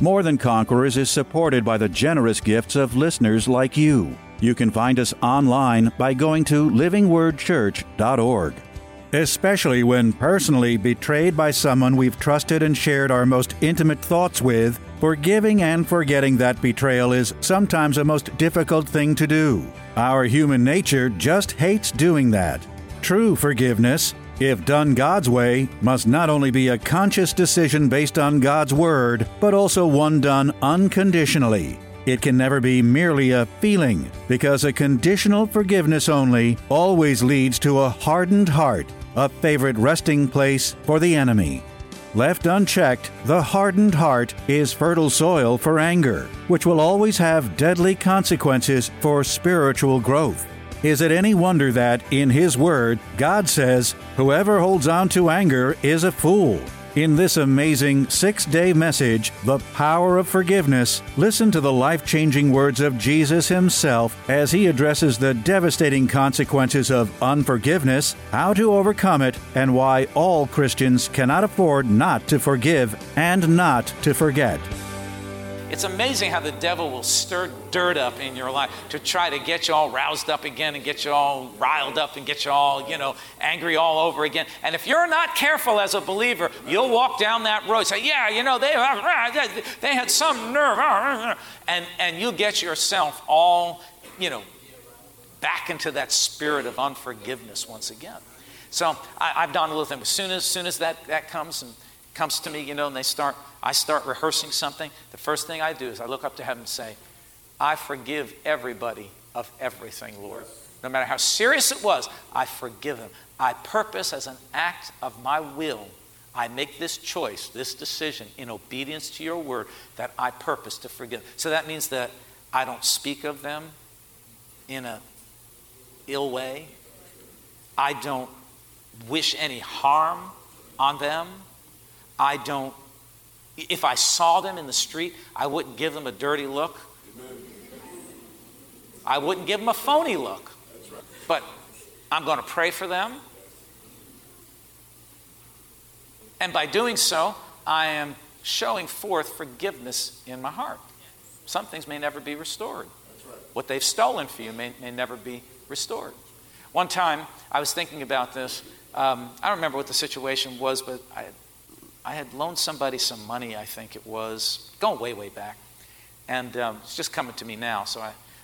More Than Conquerors is supported by the generous gifts of listeners like you. You can find us online by going to livingwordchurch.org. Especially when personally betrayed by someone we've trusted and shared our most intimate thoughts with, forgiving and forgetting that betrayal is sometimes a most difficult thing to do. Our human nature just hates doing that. True forgiveness, if done God's way, must not only be a conscious decision based on God's Word, but also one done unconditionally. It can never be merely a feeling, because a conditional forgiveness only always leads to a hardened heart, a favorite resting place for the enemy. Left unchecked, the hardened heart is fertile soil for anger, which will always have deadly consequences for spiritual growth. Is it any wonder that, in His Word, God says, "Whoever holds on to anger is a fool"? In this amazing 6-day message, The Power of Forgiveness, listen to the life-changing words of Jesus Himself as He addresses the devastating consequences of unforgiveness, how to overcome it, and why all Christians cannot afford not to forgive and not to forget. It's amazing how the devil will stir dirt up in your life to try to get you all roused up again and get you all riled up and get you all, angry all over again. And if you're not careful as a believer, you'll walk down that road. Say, they had some nerve. And you'll get yourself all, back into that spirit of unforgiveness once again. So I've done a little thing. As soon as that comes to me, and I start rehearsing something, the first thing I do is I look up to heaven and say, "I forgive everybody of everything, Lord. No matter how serious it was, I forgive them. I purpose as an act of my will, I make this choice, this decision in obedience to your word that I purpose to forgive." So that means that I don't speak of them in an ill way. I don't wish any harm on them. I don't, if I saw them in the street, I wouldn't give them a dirty look. Amen. I wouldn't give them a phony look. That's right. But I'm going to pray for them. And by doing so, I am showing forth forgiveness in my heart. Some things may never be restored. That's right. What they've stolen for you may never be restored. One time, I was thinking about this. I don't remember what the situation was, but I had loaned somebody some money, I think it was, going way, way back. And it's just coming to me now.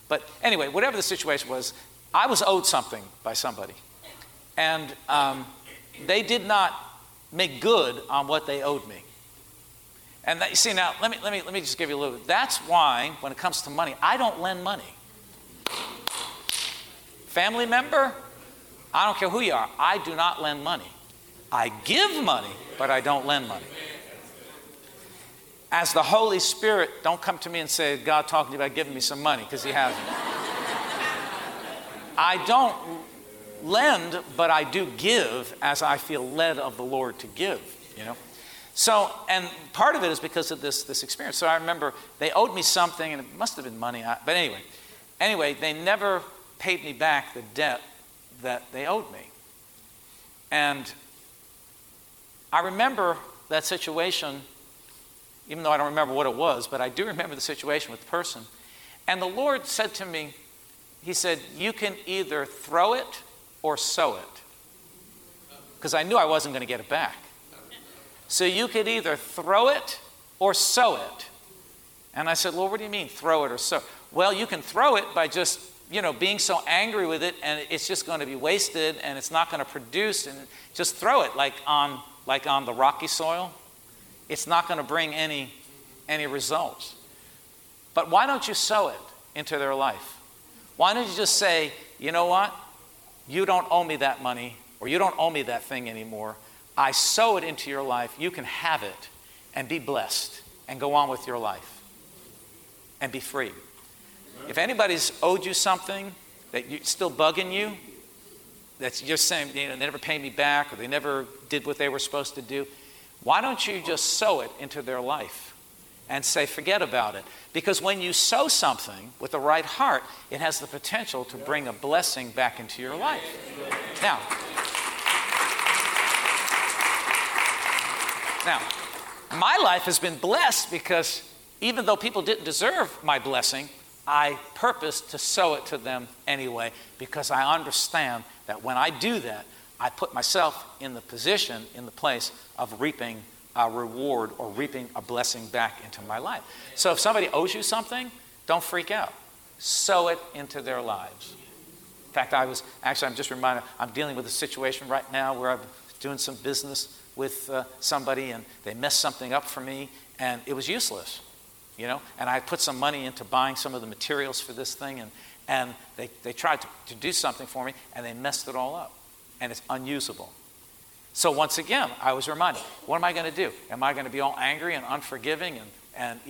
But anyway, whatever the situation was, I was owed something by somebody. And they did not make good on what they owed me. And that, you see, now, let me just give you a little bit. That's why, when it comes to money, I don't lend money. Family member, I don't care who you are, I do not lend money. I give money, but I don't lend money. As the Holy Spirit, don't come to me and say, "God talking to you about giving me some money," because He hasn't. I don't lend, but I do give as I feel led of the Lord to give, So, and part of it is because of this experience. So I remember they owed me something, and it must have been money. But anyway, they never paid me back the debt that they owed me. And I remember that situation, even though I don't remember what it was, but I do remember the situation with the person. And the Lord said to me, He said, "You can either throw it or sow it." Because I knew I wasn't going to get it back. So you could either throw it or sow it. And I said, "Lord, what do you mean throw it or sow it?" "Well, you can throw it by just, being so angry with it, and it's just going to be wasted, and it's not going to produce, and just throw it like on the rocky soil. It's not going to bring any results. But why don't you sow it into their life? Why don't you just say, you know what? You don't owe me that money, or you don't owe me that thing anymore. I sow it into your life. You can have it and be blessed and go on with your life and be free. If anybody's owed you something that you're still bugging you, that's you're saying, you know, they never paid me back or they never did what they were supposed to do, why don't you just sow it into their life and say, forget about it? Because when you sow something with the right heart, it has the potential to bring a blessing back into your life. Now, my life has been blessed because even though people didn't deserve my blessing, I purposed to sow it to them anyway, because I understand that when I do that, I put myself in the position, in the place of reaping a reward or reaping a blessing back into my life. So if somebody owes you something, don't freak out. Sow it into their lives. In fact, I'm just reminded, I'm dealing with a situation right now where I'm doing some business with somebody and they messed something up for me and it was useless. You know, and I put some money into buying some of the materials for this thing, and they tried to do something for me, and they messed it all up, and it's unusable. So once again, I was reminded, what am I going to do? Am I going to be all angry and unforgiving and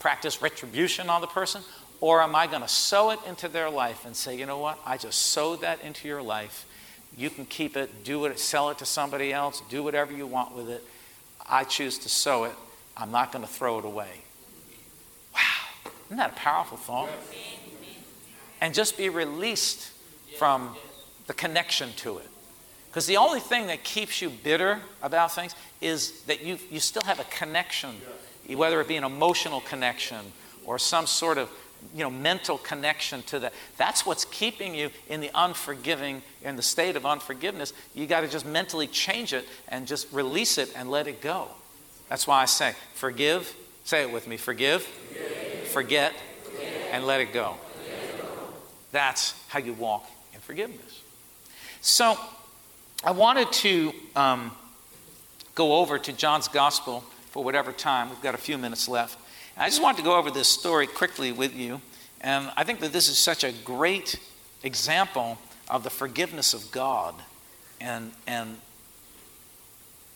practice retribution on the person, or am I going to sow it into their life and say, you know what, I just sowed that into your life. You can keep it, do it, sell it to somebody else, do whatever you want with it. I choose to sow it. I'm not going to throw it away. Wow. Isn't that a powerful thought? And just be released from the connection to it. Because the only thing that keeps you bitter about things is that you still have a connection, whether it be an emotional connection or some sort of mental connection to that. That's what's keeping you in the state of unforgiveness. You got to just mentally change it and just release it and let it go. That's why I say, forgive, say it with me, forgive. Forget, and let it go. That's how you walk in forgiveness. So I wanted to go over to John's Gospel for whatever time. We've got a few minutes left. And I just wanted to go over this story quickly with you. And I think that this is such a great example of the forgiveness of God and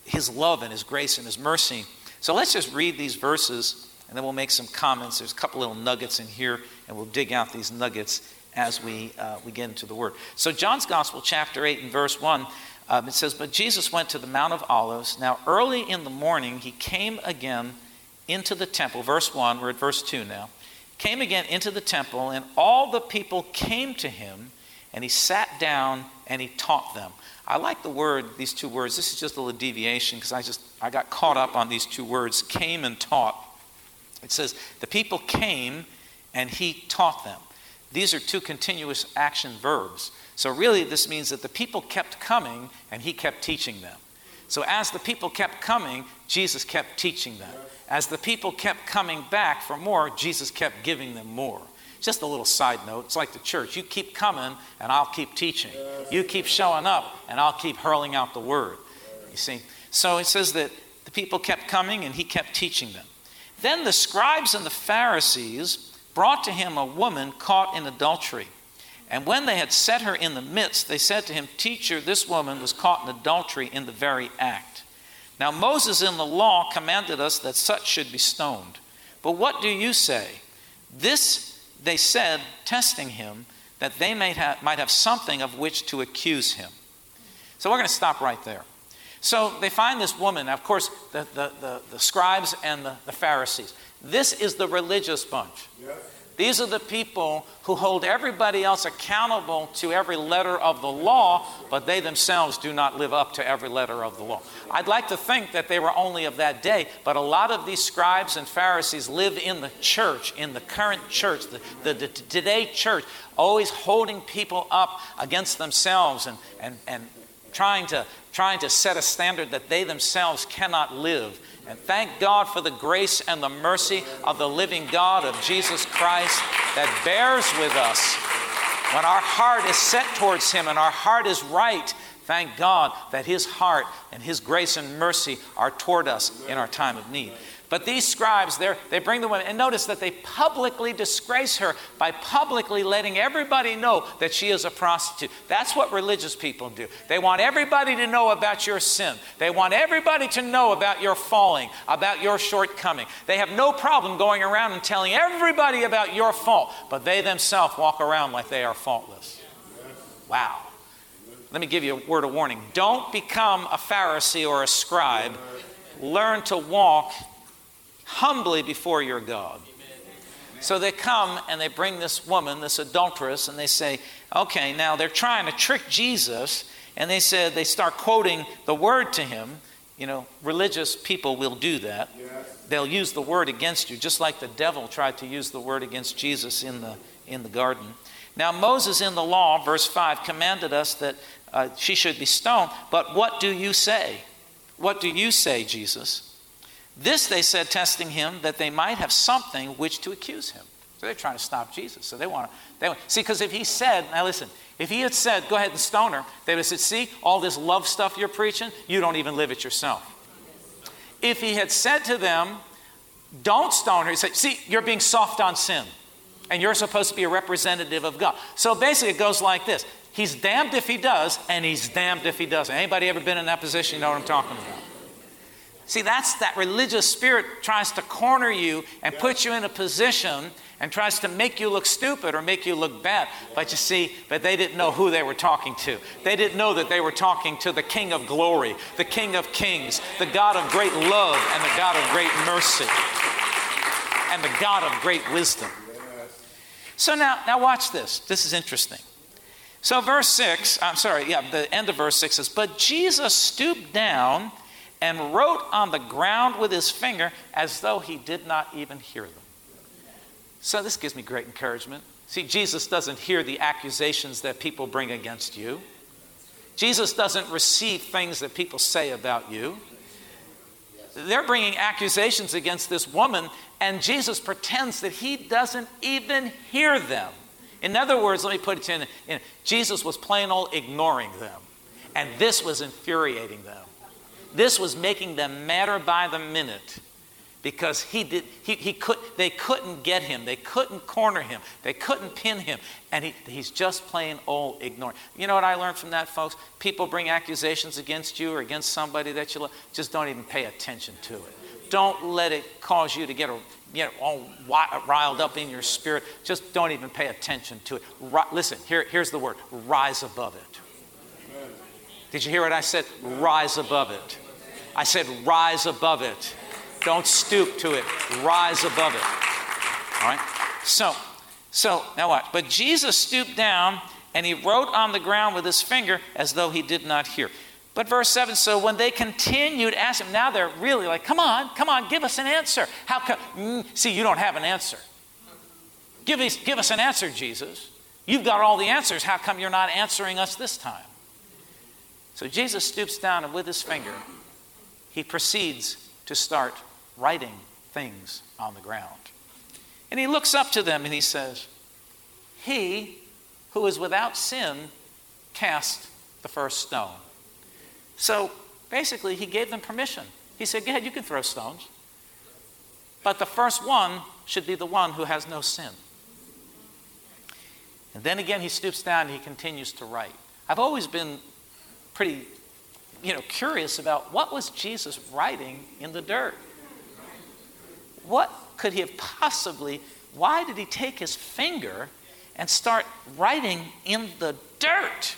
His love and His grace and His mercy. So let's just read these verses and then we'll make some comments. There's a couple little nuggets in here and we'll dig out these nuggets as we get into the Word. So John's Gospel, chapter 8 and verse 1, it says, "But Jesus went to the Mount of Olives. Now early in the morning He came again into the temple." Verse 1, we're at verse 2 now. "Came again into the temple and all the people came to Him and He sat down and He taught them." I like the word, these two words. This is just a little deviation because I got caught up on these two words, came and taught. It says, the people came and He taught them. These are two continuous action verbs. So really this means that the people kept coming and He kept teaching them. So as the people kept coming, Jesus kept teaching them. As the people kept coming back for more, Jesus kept giving them more. Just a little side note, it's like the church. You keep coming and I'll keep teaching. You keep showing up and I'll keep hurling out the word. You see? So it says that the people kept coming and He kept teaching them. "Then the scribes and the Pharisees brought to Him a woman caught in adultery. And when they had set her in the midst, they said to Him, 'Teacher, this woman was caught in adultery in the very act. Now Moses in the law commanded us that such should be stoned. But what do you say?' They said, testing Him, that they might have something of which to accuse Him." So we're going to stop right there. So they find this woman. Now, of course, the scribes and the Pharisees. This is the religious bunch. Yes. These are the people who hold everybody else accountable to every letter of the law, but they themselves do not live up to every letter of the law. I'd like to think that they were only of that day, but a lot of these scribes and Pharisees live in the church, in the current church, the today church, always holding people up against themselves and trying to set a standard that they themselves cannot live. And thank God for the grace and the mercy of the living God of Jesus Christ that bears with us. When our heart is set towards Him and our heart is right, thank God that His heart and His grace and mercy are toward us in our time of need. But these scribes, they bring the woman, and notice that they publicly disgrace her by publicly letting everybody know that she is a prostitute. That's what religious people do. They want everybody to know about your sin. They want everybody to know about your falling, about your shortcoming. They have no problem going around and telling everybody about your fault, but they themselves walk around like they are faultless. Wow. Let me give you a word of warning. Don't become a Pharisee or a scribe. Learn to walk humbly before your God. Amen. So they come and they bring this woman, this adulteress, and they say, okay, now they're trying to trick Jesus. And they said, they start quoting the word to him. You know, religious people will do that. Yes. They'll use the word against you, just like the devil tried to use the word against Jesus in the garden. Now, Moses in the law, verse 5, commanded us that she should be stoned. But what do you say? What do you say, Jesus? This they said, testing him, that they might have something which to accuse him. So they're trying to stop Jesus. So they want to see, because if he said, now listen, if he had said, go ahead and stone her, they would have said, see, all this love stuff you're preaching, you don't even live it yourself. If he had said to them, don't stone her, he said, see, you're being soft on sin, and you're supposed to be a representative of God. So basically it goes like this. He's damned if he does, and he's damned if he doesn't. Anybody ever been in that position? You know what I'm talking about. See, that's that religious spirit tries to corner you and put you in a position and tries to make you look stupid or make you look bad. But you see, but they didn't know who they were talking to. They didn't know that they were talking to the King of glory, the King of kings, the God of great love and the God of great mercy and the God of great wisdom. So now watch this. This is interesting. So the end of verse 6 says, but Jesus stooped down and wrote on the ground with his finger as though he did not even hear them. So this gives me great encouragement. See, Jesus doesn't hear the accusations that people bring against you. Jesus doesn't receive things that people say about you. They're bringing accusations against this woman, and Jesus pretends that he doesn't even hear them. In other words, let me put it in Jesus was plain old ignoring them, and this was infuriating them. This was making them madder by the minute, because they couldn't get him, they couldn't corner him, they couldn't pin him, and he's just plain old ignoring. You know what I learned from that, folks? People bring accusations against you or against somebody that you love. Just don't even pay attention to it. Don't let it cause you to get all riled up in your spirit. Just don't even pay attention to it. Listen, here's the word: rise above it. Did you hear what I said? Rise above it. I said, rise above it. Don't stoop to it. Rise above it. All right? So now watch. But Jesus stooped down and he wrote on the ground with his finger as though he did not hear. But verse 7, so when they continued asking him, now they're really like, come on, give us an answer. How come? See, you don't have an answer. Give us an answer, Jesus. You've got all the answers. How come you're not answering us this time? So Jesus stoops down and with his finger, he proceeds to start writing things on the ground. And he looks up to them and he says, he who is without sin cast the first stone. So basically he gave them permission. He said, go ahead, you can throw stones. But the first one should be the one who has no sin. And then again he stoops down and he continues to write. I've always been pretty, curious about what was Jesus writing in the dirt. What could he have why did he take his finger and start writing in the dirt,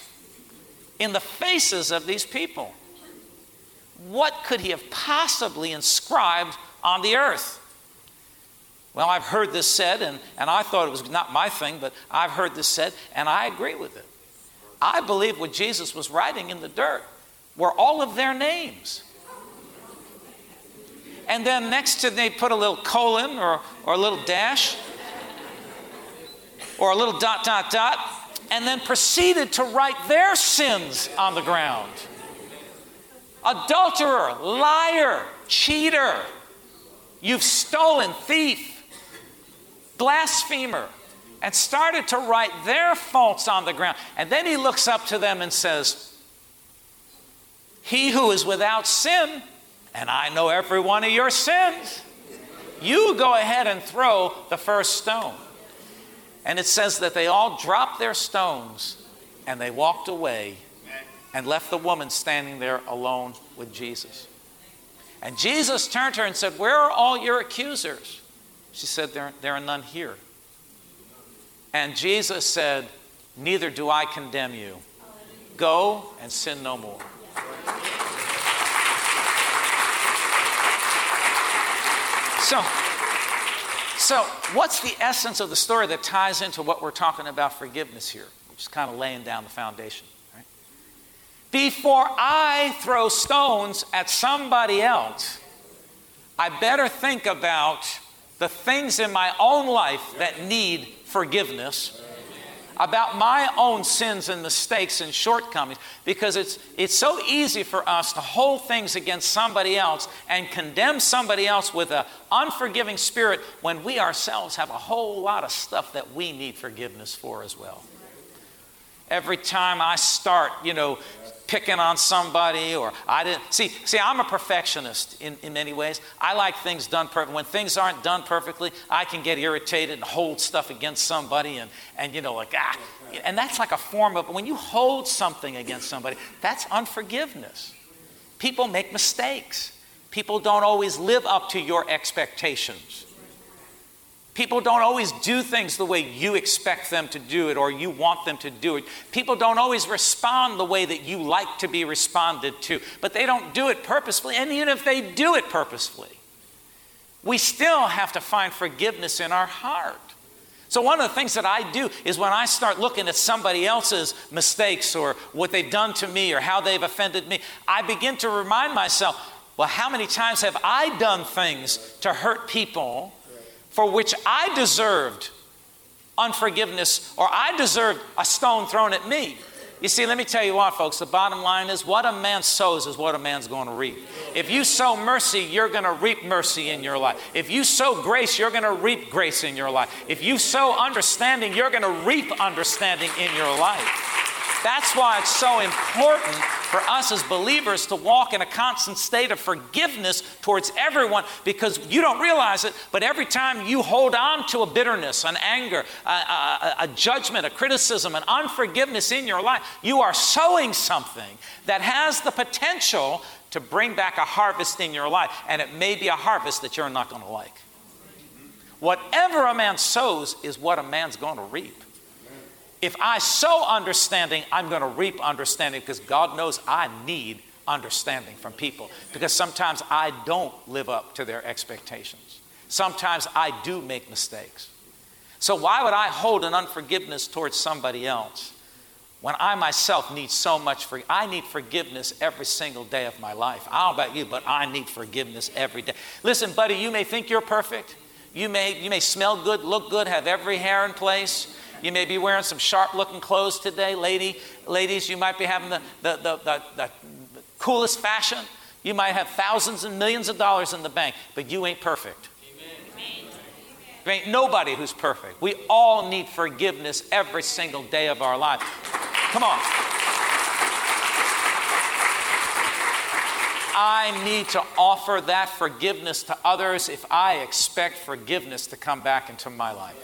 in the faces of these people? What could he have possibly inscribed on the earth? Well, I've heard this said, and I thought it was not my thing, but I've heard this said, and I agree with it. I believe what Jesus was writing in the dirt were all of their names. And then next to they put a little colon or a little dash or a little dot, dot, dot, and then proceeded to write their sins on the ground. Adulterer, liar, cheater, you've stolen, thief, blasphemer. And started to write their faults on the ground. And then he looks up to them and says, he who is without sin, and I know every one of your sins, you go ahead and throw the first stone. And it says that they all dropped their stones and they walked away and left the woman standing there alone with Jesus. And Jesus turned to her and said, "Where are all your accusers?" She said, there are none here. And Jesus said, "Neither do I condemn you. Go and sin no more." So what's the essence of the story that ties into what we're talking about forgiveness here? We're just kind of laying down the foundation. Right? Before I throw stones at somebody else, I better think about the things in my own life that need forgiveness, about my own sins and mistakes and shortcomings, because it's so easy for us to hold things against somebody else and condemn somebody else with an unforgiving spirit when we ourselves have a whole lot of stuff that we need forgiveness for as well. Every time I start, picking on somebody, or I didn't see, I'm a perfectionist in many ways. I like things done perfect. When things aren't done perfectly, I can get irritated and hold stuff against somebody and that's like a form of, when you hold something against somebody, that's unforgiveness. People make mistakes. People don't always live up to your expectations. People don't always do things the way you expect them to do it or you want them to do it. People don't always respond the way that you like to be responded to, but they don't do it purposefully. And even if they do it purposefully, we still have to find forgiveness in our heart. So one of the things that I do is when I start looking at somebody else's mistakes or what they've done to me or how they've offended me, I begin to remind myself, well, how many times have I done things to hurt people for which I deserved unforgiveness, or I deserved a stone thrown at me? You see, let me tell you what, folks, the bottom line is what a man sows is what a man's going to reap. If you sow mercy, you're going to reap mercy in your life. If you sow grace, you're going to reap grace in your life. If you sow understanding, you're going to reap understanding in your life. That's why it's so important for us as believers to walk in a constant state of forgiveness towards everyone, because you don't realize it, but every time you hold on to a bitterness, an anger, a judgment, a criticism, an unforgiveness in your life, you are sowing something that has the potential to bring back a harvest in your life, and it may be a harvest that you're not going to like. Whatever a man sows is what a man's going to reap. If I sow understanding, I'm going to reap understanding, because God knows I need understanding from people, because sometimes I don't live up to their expectations. Sometimes I do make mistakes. So why would I hold an unforgiveness towards somebody else when I myself need so much forgiveness? I need forgiveness every single day of my life. I don't know about you, but I need forgiveness every day. Listen, buddy, you may think you're perfect. You may smell good, look good, have every hair in place. You may be wearing some sharp-looking clothes today. Ladies, you might be having the coolest fashion. You might have thousands and millions of dollars in the bank, but you ain't perfect. Amen. There ain't nobody who's perfect. We all need forgiveness every single day of our life. Come on. I need to offer that forgiveness to others if I expect forgiveness to come back into my life.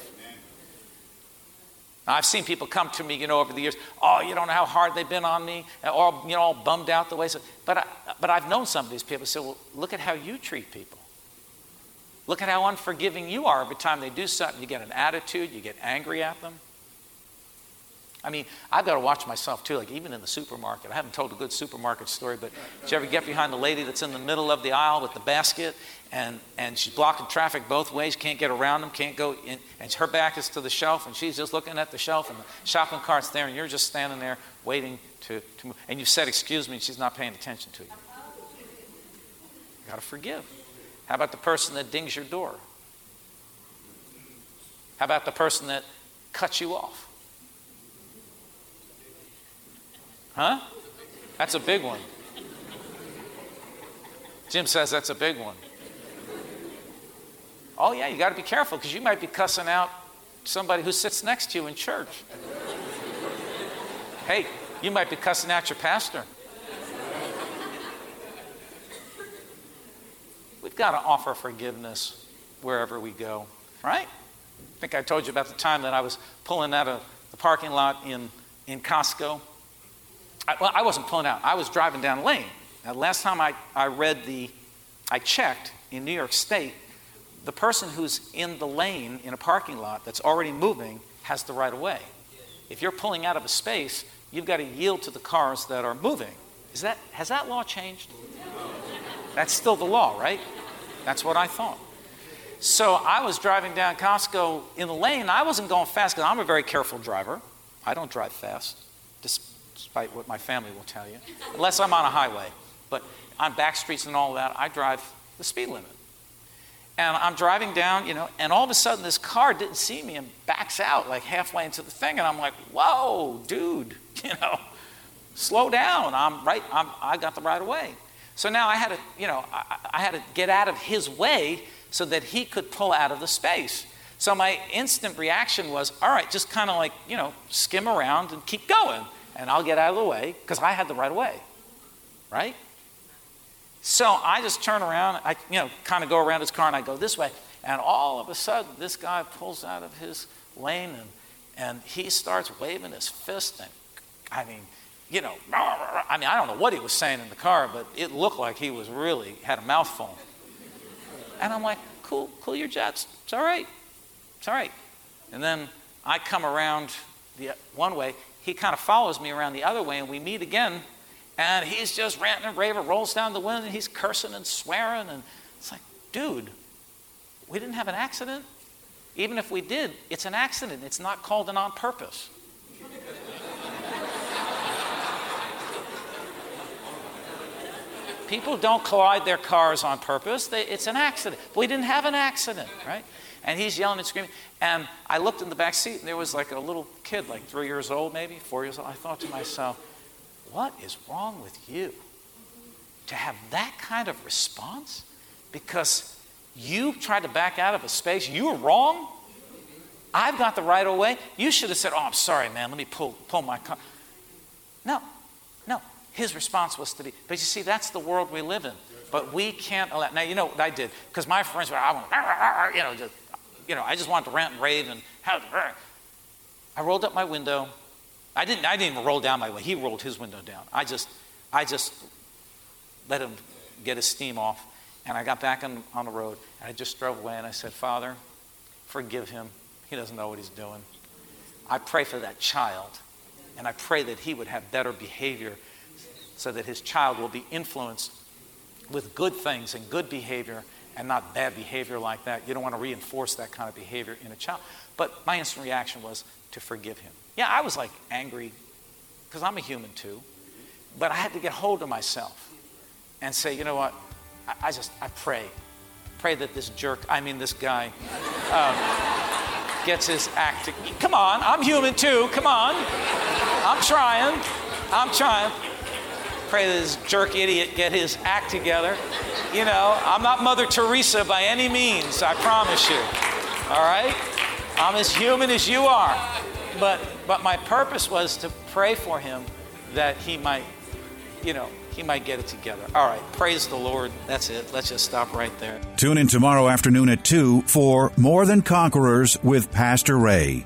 I've seen people come to me, over the years, "Oh, you don't know how hard they've been on me," or, all bummed out the way. But I've known some of these people say, "Well, look at how you treat people. Look at how unforgiving you are. Every time they do something, you get an attitude, you get angry at them." I mean, I've got to watch myself too, like even in the supermarket. I haven't told a good supermarket story, but did you ever get behind the lady that's in the middle of the aisle with the basket, and she's blocking traffic both ways, can't get around them, can't go in, and her back is to the shelf, and she's just looking at the shelf, and the shopping cart's there, and you're just standing there waiting to move, and you've said, "Excuse me," and she's not paying attention to you. You got to forgive. How about the person that dings your door? How about the person that cuts you off? Huh? That's a big one. Jim says that's a big one. Oh yeah, you got to be careful, because you might be cussing out somebody who sits next to you in church. Hey, you might be cussing out your pastor. We've got to offer forgiveness wherever we go, right? I think I told you about the time that I was pulling out of the parking lot in Costco. I wasn't pulling out. I was driving down the lane. Now, last time I checked in New York State, the person who's in the lane in a parking lot that's already moving has the right of way. If you're pulling out of a space, you've got to yield to the cars that are moving. Has that law changed? That's still the law, right? That's what I thought. So I was driving down Costco in the lane. I wasn't going fast because I'm a very careful driver. I don't drive fast, despite what my family will tell you, unless I'm on a highway. But on back streets and all that, I drive the speed limit. And I'm driving down, and all of a sudden this car didn't see me and backs out like halfway into the thing. And I'm like, whoa, dude, slow down. I got the right of way. So now I had to get out of his way so that he could pull out of the space. So my instant reaction was, all right, just kind of like, skim around and keep going. And I'll get out of the way because I had the right of way, right? So I just turn around, I kind of go around his car and I go this way. And all of a sudden, this guy pulls out of his lane and he starts waving his fist. And I don't know what he was saying in the car, but it looked like he was really had a mouthful. And I'm like, cool your jets. It's all right. And then I come around the one way. He kind of follows me around the other way and we meet again. And he's just ranting and raving, rolls down the window, and he's cursing and swearing. And it's like, dude, we didn't have an accident. Even if we did, it's an accident. It's not called an on purpose. People don't collide their cars on purpose. It's an accident. But we didn't have an accident, right? And he's yelling and screaming. And I looked in the back seat, and there was like a little kid, like 3 years old maybe, 4 years old. I thought to myself, what is wrong with you to have that kind of response? Because you tried to back out of a space. You were wrong. I've got the right of way. You should have said, oh, I'm sorry, man. Let me pull my car. No. His response was to be, but you see, that's the world we live in. But we can't allow. Now, you know what I did? Because my friends were, I just wanted to rant and rave. And I rolled up my window. I didn't even roll down my window. He rolled his window down. I just let him get his steam off. And I got back on the road. And I just drove away. And I said, Father, forgive him. He doesn't know what he's doing. I pray for that child. And I pray that he would have better behavior so that his child will be influenced with good things and good behavior and not bad behavior like that. You don't want to reinforce that kind of behavior in a child. But my instant reaction was to forgive him. Yeah, I was like angry because I'm a human too, but I had to get hold of myself and say, you know what? I pray that this guy gets his act together. Come on, I'm human too. Come on, I'm trying. Pray that this jerk idiot get his act together. I'm not Mother Teresa by any means. I promise you. All right, I'm as human as you are. But my purpose was to pray for him that he might get it together. All right. Praise the Lord. That's it. Let's just stop right there. Tune in tomorrow afternoon at 2 for More Than Conquerors with Pastor Ray.